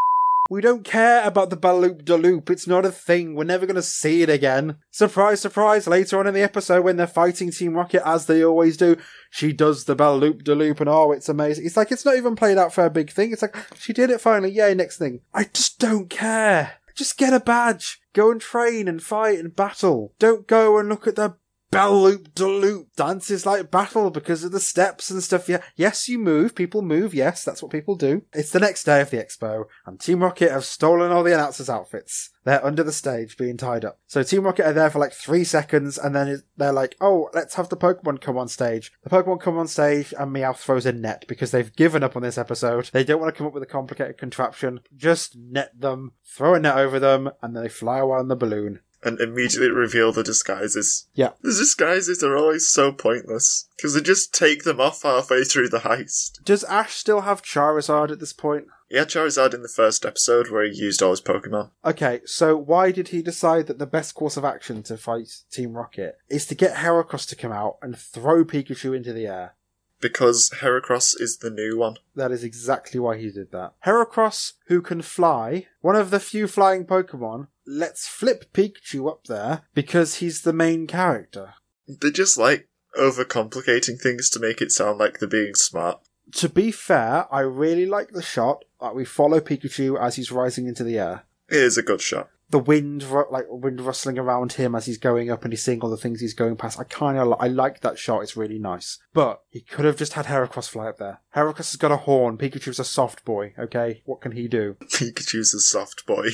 We don't care about the Balloop-de-Loop. It's not a thing. We're never going to see it again. Surprise, surprise. Later on in the episode, when they're fighting Team Rocket, as they always do, she does the Balloop-de-Loop, and oh, it's amazing. It's like, it's not even played out for a big thing. It's like, she did it finally. Yay, next thing. I just don't care. Just get a badge. Go and train and fight and battle. Don't go and look at the Balloop-de-Loop dances like battle because of the steps and stuff. Yeah. Yes, you move. People move. Yes, that's what people do. It's the next day of the expo, and Team Rocket have stolen all the announcers' outfits. They're under the stage being tied up. So Team Rocket are there for like 3 seconds, and then they're like, oh, let's have the Pokemon come on stage. The Pokemon come on stage, and Meowth throws a net because they've given up on this episode. They don't want to come up with a complicated contraption. Just net them, throw a net over them, and then they fly away on the balloon. And immediately reveal the disguises. Yeah. The disguises are always so pointless, because they just take them off halfway through the heist. Does Ash still have Charizard at this point? He had Charizard in the first episode where he used all his Pokemon. Okay, so why did he decide that the best course of action to fight Team Rocket is to get Heracross to come out and throw Pikachu into the air? Because Heracross is the new one. That is exactly why he did that. Heracross, who can fly, one of the few flying Pokemon, let's flip Pikachu up there because he's the main character. They're just, like, overcomplicating things to make it sound like they're being smart. To be fair, I really like the shot that we follow Pikachu as he's rising into the air. It is a good shot. The wind rustling around him as he's going up and he's seeing all the things he's going past. I like that shot. It's really nice. But he could have just had Heracross fly up there. Heracross has got a horn. Pikachu's a soft boy, okay? What can he do? Pikachu's a soft boy.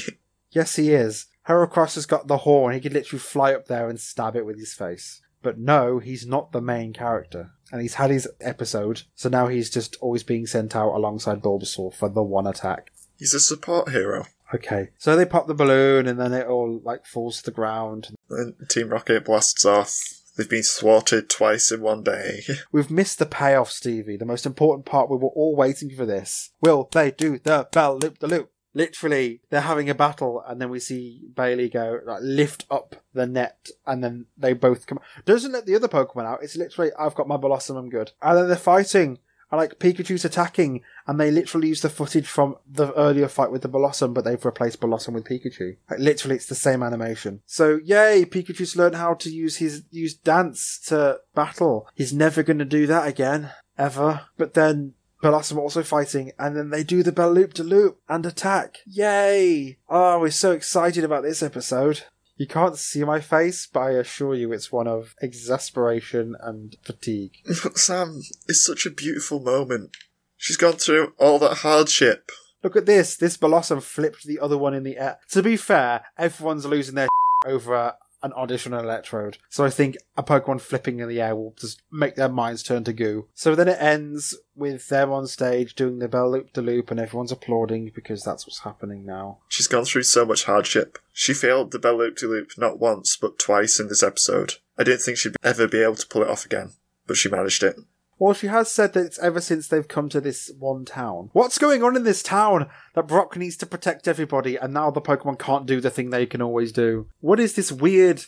Yes, he is. Heracross has got the horn. He could literally fly up there and stab it with his face. But no, he's not the main character. And he's had his episode, so now he's just always being sent out alongside Bulbasaur for the one attack. He's a support hero. Okay, so they pop the balloon, and then it all, like, falls to the ground. And Team Rocket blasts off. They've been thwarted twice in one day. We've missed the payoff, Stevie. The most important part. We were all waiting for this. Will they do the Balloop-de-Loop? Literally, they're having a battle, and then we see Bailey go, like, lift up the net, and then they both come. Doesn't let the other Pokemon out. It's literally, I've got my Bellossom, I'm good. And then they're fighting. I like Pikachu's attacking, and they literally use the footage from the earlier fight with the Bellossom, but they've replaced Bellossom with Pikachu. Like, literally, it's the same animation. So, yay, Pikachu's learned how to use dance to battle. He's never going to do that again, ever. But then Bellossom also fighting, and then they do the Balloop-de-Loop and attack. Yay! Oh, we're so excited about this episode. You can't see my face, but I assure you it's one of exasperation and fatigue. Look, Sam, it's such a beautiful moment. She's gone through all that hardship. Look at this. This Bellossom flipped the other one in the air. To be fair, everyone's losing their over an Oddish and an Electrode. So I think a Pokemon flipping in the air will just make their minds turn to goo. So then it ends with them on stage doing the Balloop-de-Loop and everyone's applauding because that's what's happening now. She's gone through so much hardship. She failed the Balloop-de-Loop not once, but twice in this episode. I didn't think she'd ever be able to pull it off again, but she managed it. Well, she has said that it's ever since they've come to this one town. What's going on in this town that Brock needs to protect everybody, and now the Pokemon can't do the thing they can always do? What is this weird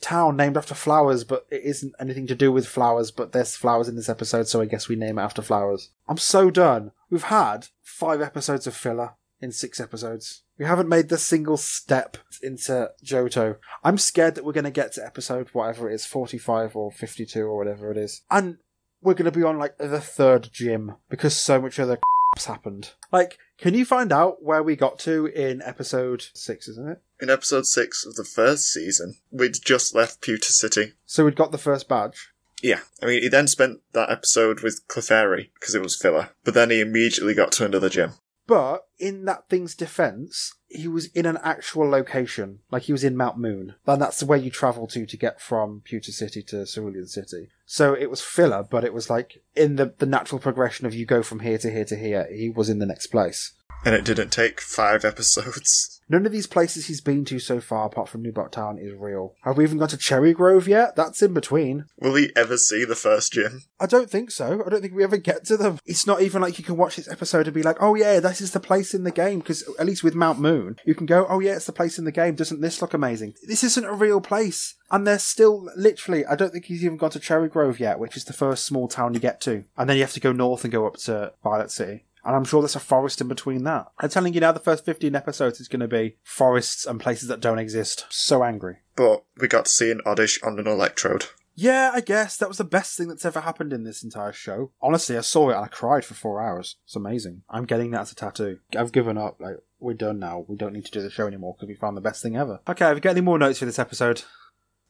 town named after flowers, but it isn't anything to do with flowers, but there's flowers in this episode, so I guess we name it after flowers. I'm so done. We've had 5 episodes of filler in 6 episodes. We haven't made the single step into Johto. I'm scared that we're going to get to episode whatever it is, 45 or 52 or whatever it is. And we're going to be on, like, the 3rd gym because so much other happened. Like, can you find out where we got to in episode 6, isn't it? In episode 6 of the first season, we'd just left Pewter City. So we'd got the first badge? Yeah. I mean, he then spent that episode with Clefairy because it was filler, but then he immediately got to another gym. But in that thing's defense, he was in an actual location. Like, he was in Mount Moon. And that's the way you travel to get from Pewter City to Cerulean City. So it was filler, but it was like in the natural progression of you go from here to here to here. He was in the next place. And it didn't take 5 episodes. None of these places he's been to so far, apart from Newbuck Town, is real. Have we even gone to Cherry Grove yet? That's in between. Will he ever see the first gym? I don't think so. I don't think we ever get to them. It's not even like you can watch this episode and be like, oh yeah, this is the place in the game. Because at least with Mount Moon, you can go, oh yeah, it's the place in the game. Doesn't this look amazing? This isn't a real place. And they're still, literally, I don't think he's even gone to Cherry Grove yet, which is the first small town you get to. And then you have to go north and go up to Violet City. And I'm sure there's a forest in between that. I'm telling you now, the first 15 episodes is going to be forests and places that don't exist. So angry. But we got to see an Oddish on an Electrode. Yeah, I guess. That was the best thing that's ever happened in this entire show. Honestly, I saw it and I cried for 4 hours. It's amazing. I'm getting that as a tattoo. I've given up. Like, we're done now. We don't need to do the show anymore because we found the best thing ever. Okay, have you got any more notes for this episode?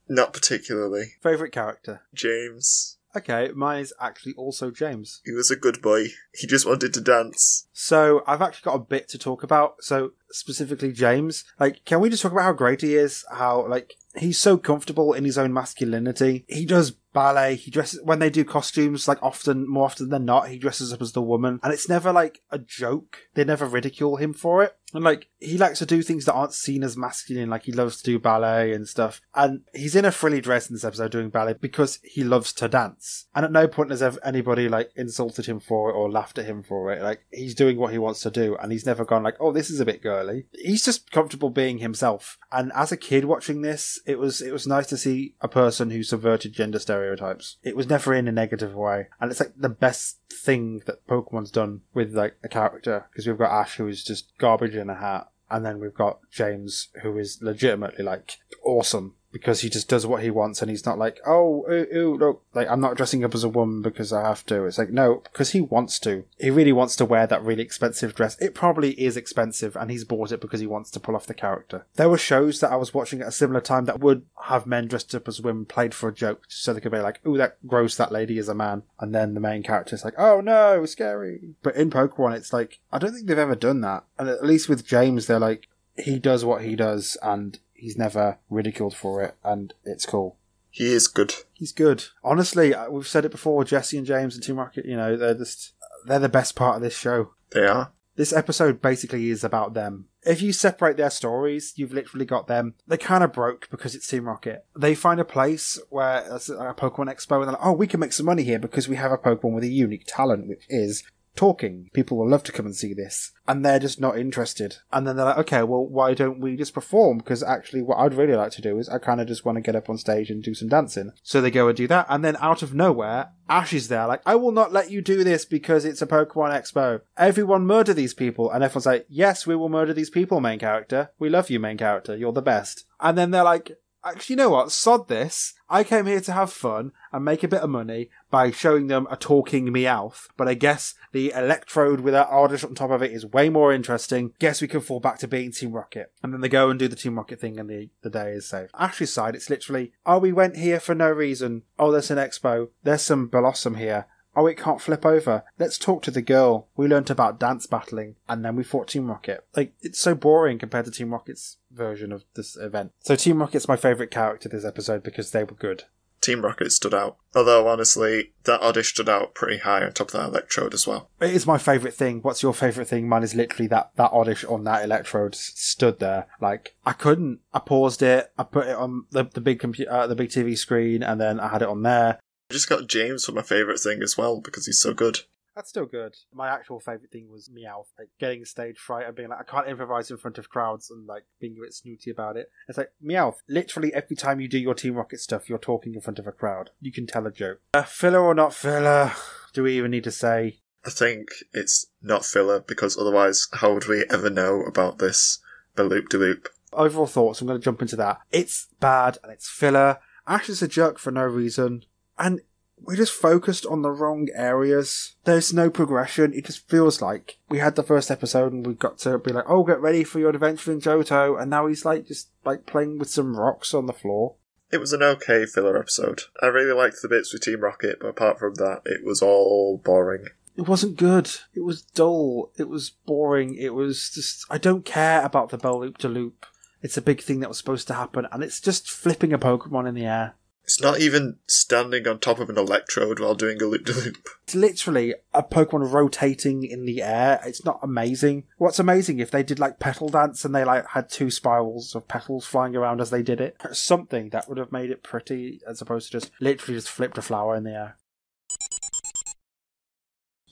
Not particularly. Favourite character? James. Okay, mine is actually also James. He was a good boy. He just wanted to dance. So, I've actually got a bit to talk about. So, specifically James. Like, can we just talk about how great he is? How, like... He's so comfortable in his own masculinity. He does ballet. He dresses when they do costumes, like more often than not, he dresses up as the woman. And it's never like a joke. They never ridicule him for it. And like he likes to do things that aren't seen as masculine, like he loves to do ballet and stuff. And he's in a frilly dress in this episode doing ballet because he loves to dance. And at no point has ever anybody like insulted him for it or laughed at him for it. Like he's doing what he wants to do and he's never gone like, oh, this is a bit girly. He's just comfortable being himself. And as a kid watching this, it was nice to see a person who subverted gender stereotypes. It was never in a negative way. And it's like the best thing that Pokemon's done with like a character, because we've got Ash, who is just garbage in a hat, and then we've got James, who is legitimately like awesome because he just does what he wants and he's not like, oh, ooh, look, like I'm not dressing up as a woman because I have to. It's like, no, because he wants to. He really wants to wear that really expensive dress. It probably is expensive and he's bought it because he wants to pull off the character. There were shows that I was watching at a similar time that would have men dressed up as women played for a joke so they could be like, ooh, that gross, that lady is a man. And then the main character's like, oh no, scary. But in Pokemon, it's like, I don't think they've ever done that. And at least with James, they're like, he does what he does and he's never ridiculed for it, and it's cool. He is good. He's good. Honestly, we've said it before, Jesse and James and Team Rocket, you know, they're the best part of this show. They are. This episode basically is about them. If you separate their stories, you've literally got them. They kind of broke because it's Team Rocket. They find a place where it's like a Pokemon Expo, and they're like, oh, we can make some money here because we have a Pokemon with a unique talent, which is... talking. People will love to come and see this, and they're just not interested. And then they're like, okay, well, why don't we just perform? Because actually what I'd really like to do is I kind of just want to get up on stage and do some dancing. So they go and do that, and then out of nowhere Ash is there like, I will not let you do this because it's a Pokemon Expo. Everyone murder these people. And everyone's like, yes, we will murder these people, main character. We love you, main character. You're the best. And then they're like, actually, you know what? Sod this. I came here to have fun and make a bit of money by showing them a talking Meowth. But I guess the Electrode with that Oddish on top of it is way more interesting. Guess we can fall back to being Team Rocket. And then they go and do the Team Rocket thing and the day is saved. Ash's side, it's literally, oh, we went here for no reason. Oh, there's an expo. There's some Bellossom here. Oh, it can't flip over. Let's talk to the girl. We learnt about dance battling, and then we fought Team Rocket. Like, it's so boring compared to Team Rocket's version of this event. So Team Rocket's my favourite character this episode because they were good. Team Rocket stood out. Although, honestly, that Oddish stood out pretty high on top of that Electrode as well. It is my favourite thing. What's your favourite thing? Mine is literally that Oddish on that Electrode stood there. Like, I couldn't. I paused it. I put it on the big computer, the big TV screen, and then I had it on there. I just got James for my favourite thing as well, because he's so good. That's still good. My actual favourite thing was Meowth. Like, getting stage fright and being like, I can't improvise in front of crowds and, like, being a bit snooty about it. It's like, Meowth, literally every time you do your Team Rocket stuff, you're talking in front of a crowd. You can tell a joke. Filler or not filler? Do we even need to say? I think it's not filler, because otherwise, how would we ever know about this Balloop-de-Loop? Overall thoughts, I'm going to jump into that. It's bad, and it's filler. Ash is a jerk for no reason. And we're just focused on the wrong areas. There's no progression. It just feels like we had the first episode and we got to be like, oh, get ready for your adventure in Johto. And now he's like just like playing with some rocks on the floor. It was an okay filler episode. I really liked the bits with Team Rocket, but apart from that, it was all boring. It wasn't good. It was dull. It was boring. It was just, I don't care about the Bell Loop to Loop. It's a big thing that was supposed to happen. And it's just flipping a Pokemon in the air. It's not even standing on top of an Electrode while doing a loop-de-loop. It's literally a Pokemon rotating in the air. It's not amazing. What's amazing if they did like petal dance and they like had two spirals of petals flying around as they did it. Something that would have made it pretty as opposed to just literally just flipped a flower in the air.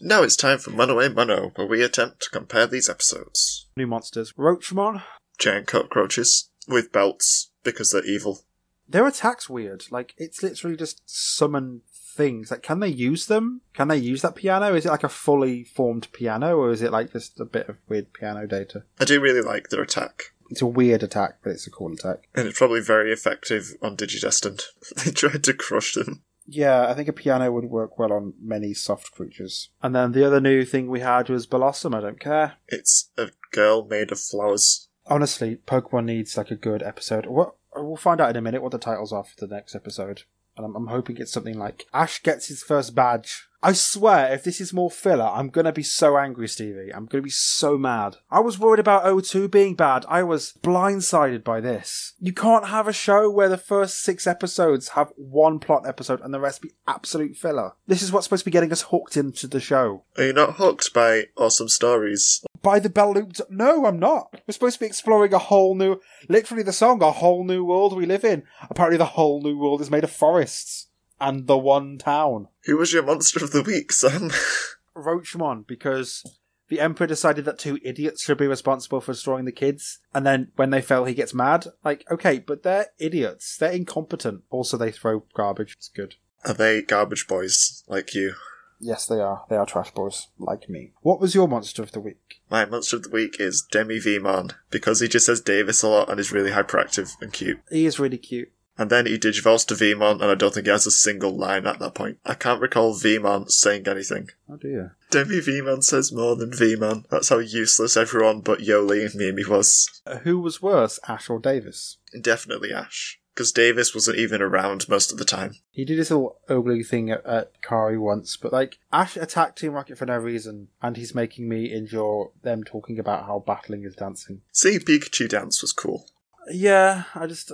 Now it's time for Mono A Mono, where we attempt to compare these episodes. New monsters. Roachmon. Giant cockroaches with belts because they're evil. Their attack's weird. Like, it's literally just summon things. Like, can they use them? Can they use that piano? Is it like a fully formed piano, or is it like just a bit of weird piano data? I do really like their attack. It's a weird attack, but it's a cool attack. And it's probably very effective on Digidestined. They tried to crush them. Yeah, I think a piano would work well on many soft creatures. And then the other new thing we had was Bellossom, I don't care. It's a girl made of flowers. Honestly, Pokemon needs like a good episode. We'll find out in a minute what the titles are for the next episode. And I'm hoping it's something like Ash gets his first badge. I swear, if this is more filler, I'm going to be so angry, Stevie. I'm going to be so mad. I was worried about O2 being bad. I was blindsided by this. You can't have a show where the first 6 episodes have one plot episode and the rest be absolute filler. This is what's supposed to be getting us hooked into the show. Are you not hooked by awesome stories? By the bell loop? No, I'm not. We're supposed to be exploring a whole new... Literally the song, a whole new world we live in. Apparently the whole new world is made of forests. And the one town. Who was your monster of the week, Sam? Roachmon, because the Emperor decided that 2 idiots should be responsible for destroying the kids. And then when they fail, he gets mad. Like, okay, but they're idiots. They're incompetent. Also, they throw garbage. It's good. Are they garbage boys like you? Yes, they are. They are trash boys, like me. What was your monster of the week? My monster of the week is DemiVeemon, because he just says Davis a lot and is really hyperactive and cute. He is really cute. And then he digivolves to Veemon, and I don't think he has a single line at that point. I can't recall Veemon saying anything. Oh dear. DemiVeemon says more than Veemon. That's how useless everyone but Yolei and Mimi was. Who was worse, Ash or Davis? Definitely Ash. Because Davis wasn't even around most of the time. He did his little ogly thing at Kari once, but like, Ash attacked Team Rocket for no reason, and he's making me endure them talking about how battling is dancing. See, Pikachu dance was cool. Yeah, I just...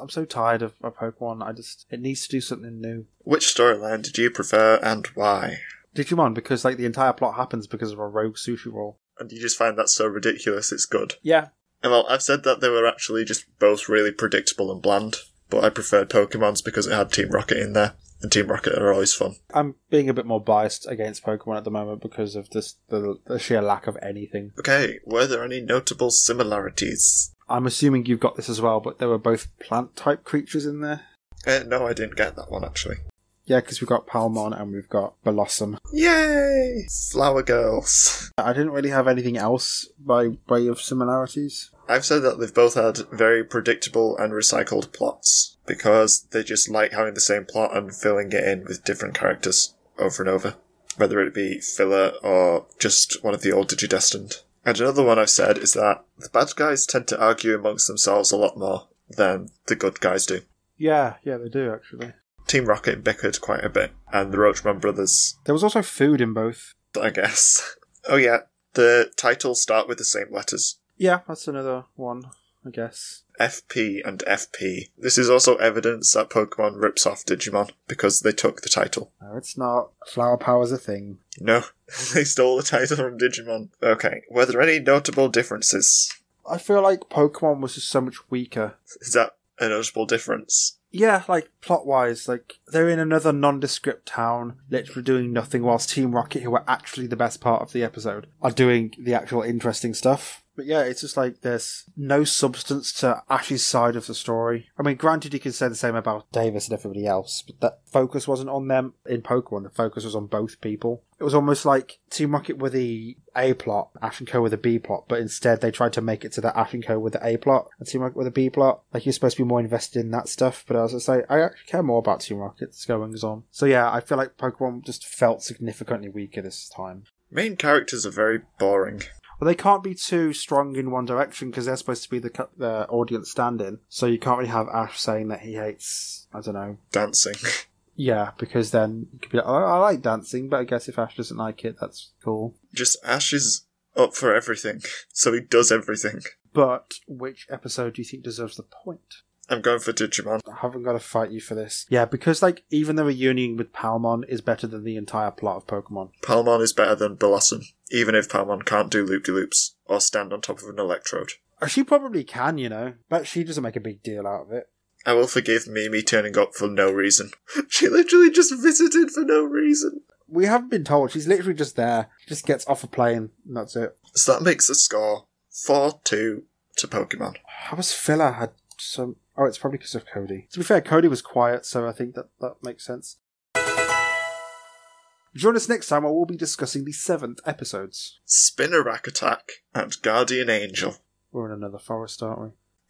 I'm so tired of Pokemon. It needs to do something new. Which storyline did you prefer and why? Digimon, because like the entire plot happens because of a rogue sushi roll. And you just find that so ridiculous it's good. Yeah. And well, I've said that they were actually just both really predictable and bland, but I preferred Pokemon's because it had Team Rocket in there. And Team Rocket are always fun. I'm being a bit more biased against Pokemon at the moment because of this, the sheer lack of anything. Okay, were there any notable similarities? I'm assuming you've got this as well, but there were both plant-type creatures in there. No, I didn't get that one, actually. Yeah, because we've got Palmon and we've got Bellossom. Yay! Flower girls. I didn't really have anything else by way of similarities. I've said that they've both had very predictable and recycled plots, because they just like having the same plot and filling it in with different characters over and over, whether it be filler or just one of the old Digidestined. And another one I've said is that the bad guys tend to argue amongst themselves a lot more than the good guys do. Yeah, they do, actually. Team Rocket bickered quite a bit, and the Roachman brothers. There was also food in both. I guess. Oh yeah, the titles start with the same letters. Yeah, that's another one, I guess. FP and FP. This is also evidence that Pokemon rips off Digimon, because they took the title. No, it's not. Flower power's a thing. No, they stole the title from Digimon. Okay, were there any notable differences? I feel like Pokemon was just so much weaker. Is that a notable difference? Yeah, like, plot-wise, like, they're in another nondescript town, literally doing nothing, whilst Team Rocket, who are actually the best part of the episode, are doing the actual interesting stuff. But yeah, it's just like there's no substance to Ash's side of the story. I mean, granted, you can say the same about Davis and everybody else, but that focus wasn't on them in Pokemon. The focus was on both people. It was almost like Team Rocket were the A-plot, Ash and Co were the B-plot, but instead they tried to make it so that Ash and Co were the A-plot and Team Rocket were the B-plot. Like, you're supposed to be more invested in that stuff, but I was just like, I actually care more about Team Rocket's goings on. So yeah, I feel like Pokemon just felt significantly weaker this time. Main characters are very boring. But they can't be too strong in one direction because they're supposed to be the audience stand-in. So you can't really have Ash saying that he hates, I don't know... dancing. Yeah, because then you could be like, oh, I like dancing, but I guess if Ash doesn't like it, that's cool. Just Ash is up for everything, so he does everything. But which episode do you think deserves the point? I'm going for Digimon. I haven't got to fight you for this. Yeah, because, like, even the reunion with Palmon is better than the entire plot of Pokemon. Palmon is better than Bellossom, even if Palmon can't do loop-de-loops or stand on top of an Electrode. She probably can, you know, but she doesn't make a big deal out of it. I will forgive Mimi turning up for no reason. She literally just visited for no reason. We haven't been told. She's literally just there. She just gets off a plane, and that's it. So that makes the score 4-2 to Pokemon. How was filler had some... Oh, it's probably because of Cody. To be fair, Cody was quiet, so I think that makes sense. Join us next time where we'll be discussing the 7th episodes. Spinarak Attack and Guardian Angel. We're in another forest, aren't we?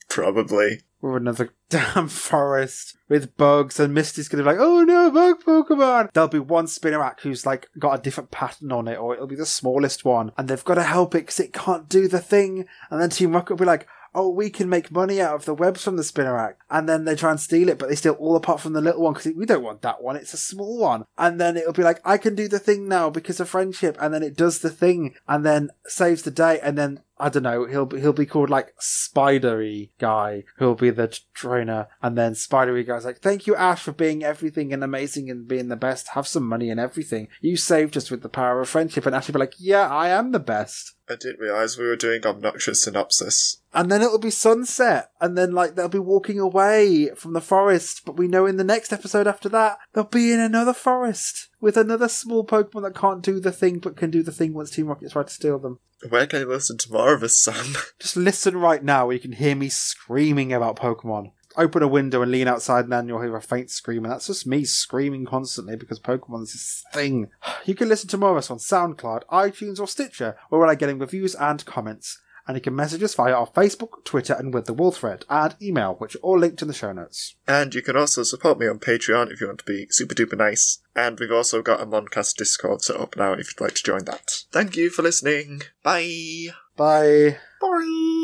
Probably. We're in another damn forest with bugs, and Misty's going to be like, oh no, bug Pokemon! There'll be one Spinarak who's like got a different pattern on it, or it'll be the smallest one, and they've got to help it because it can't do the thing. And then Team Rocket will be like, oh, we can make money out of the webs from the Spinarak. And then they try and steal it, but they steal all apart from the little one, because we don't want that one, it's a small one. And then it'll be like, I can do the thing now because of friendship. And then it does the thing, and then saves the day. And then, I don't know, he'll be called like Spidery Guy, who'll be the trainer. And then Spidery Guy's like, thank you, Ash, for being everything and amazing and being the best. Have some money and everything. You saved us with the power of friendship. And Ash will be like, yeah, I am the best. I didn't realise we were doing obnoxious synopsis. And then it'll be sunset, and then like they'll be walking away from the forest, but we know in the next episode after that they'll be in another forest with another small Pokemon that can't do the thing but can do the thing once Team Rocket tries to steal them. Where can I listen to more of this, Sam? Just listen right now where you can hear me screaming about Pokemon. Open a window and lean outside, and then you'll hear a faint scream, and that's just me screaming constantly because Pokemon's this thing. You can listen to more of us on SoundCloud, iTunes or Stitcher, where we're getting reviews and comments. And you can message us via our Facebook, Twitter and with the Wool Thread, and email, which are all linked in the show notes. And you can also support me on Patreon if you want to be super duper nice. And we've also got a Moncast Discord set up now if you'd like to join that. Thank you for listening. Bye. Bye. Bye.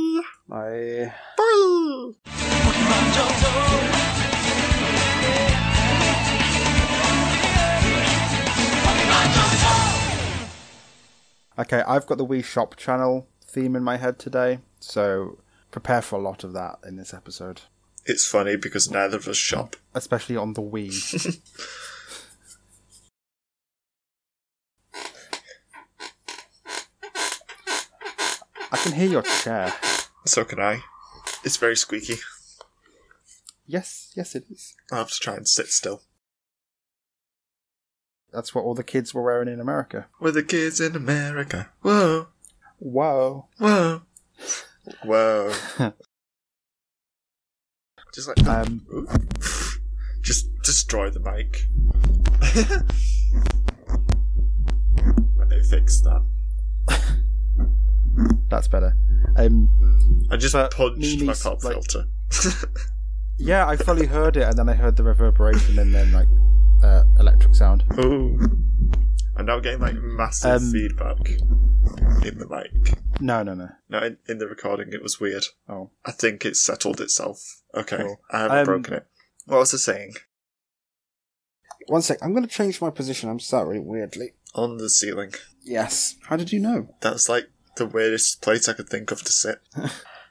Bye. Bye. Bye. Okay, I've got the Wii Shop channel theme in my head today, so prepare for a lot of that in this episode. It's funny because neither of us shop. Especially on the Wii. I can hear your chair. So can I. It's very squeaky. Yes it is. I'll have to try and sit still. That's what all the kids were wearing in America. We're the kids in America. Whoa. Whoa. Whoa. Whoa. Just like... Just destroy the mic. I fixed that. That's better. I just punched my pop filter. Yeah, I fully heard it, and then I heard the reverberation, and then like... electric sound. Ooh. I'm now getting like massive feedback in the mic. No. No, in the recording it was weird. Oh. I think it settled itself. Okay. Cool. I haven't broken it. What was I saying? One sec. I'm going to change my position. I'm sat really weirdly. On the ceiling. Yes. How did you know? That's like the weirdest place I could think of to sit.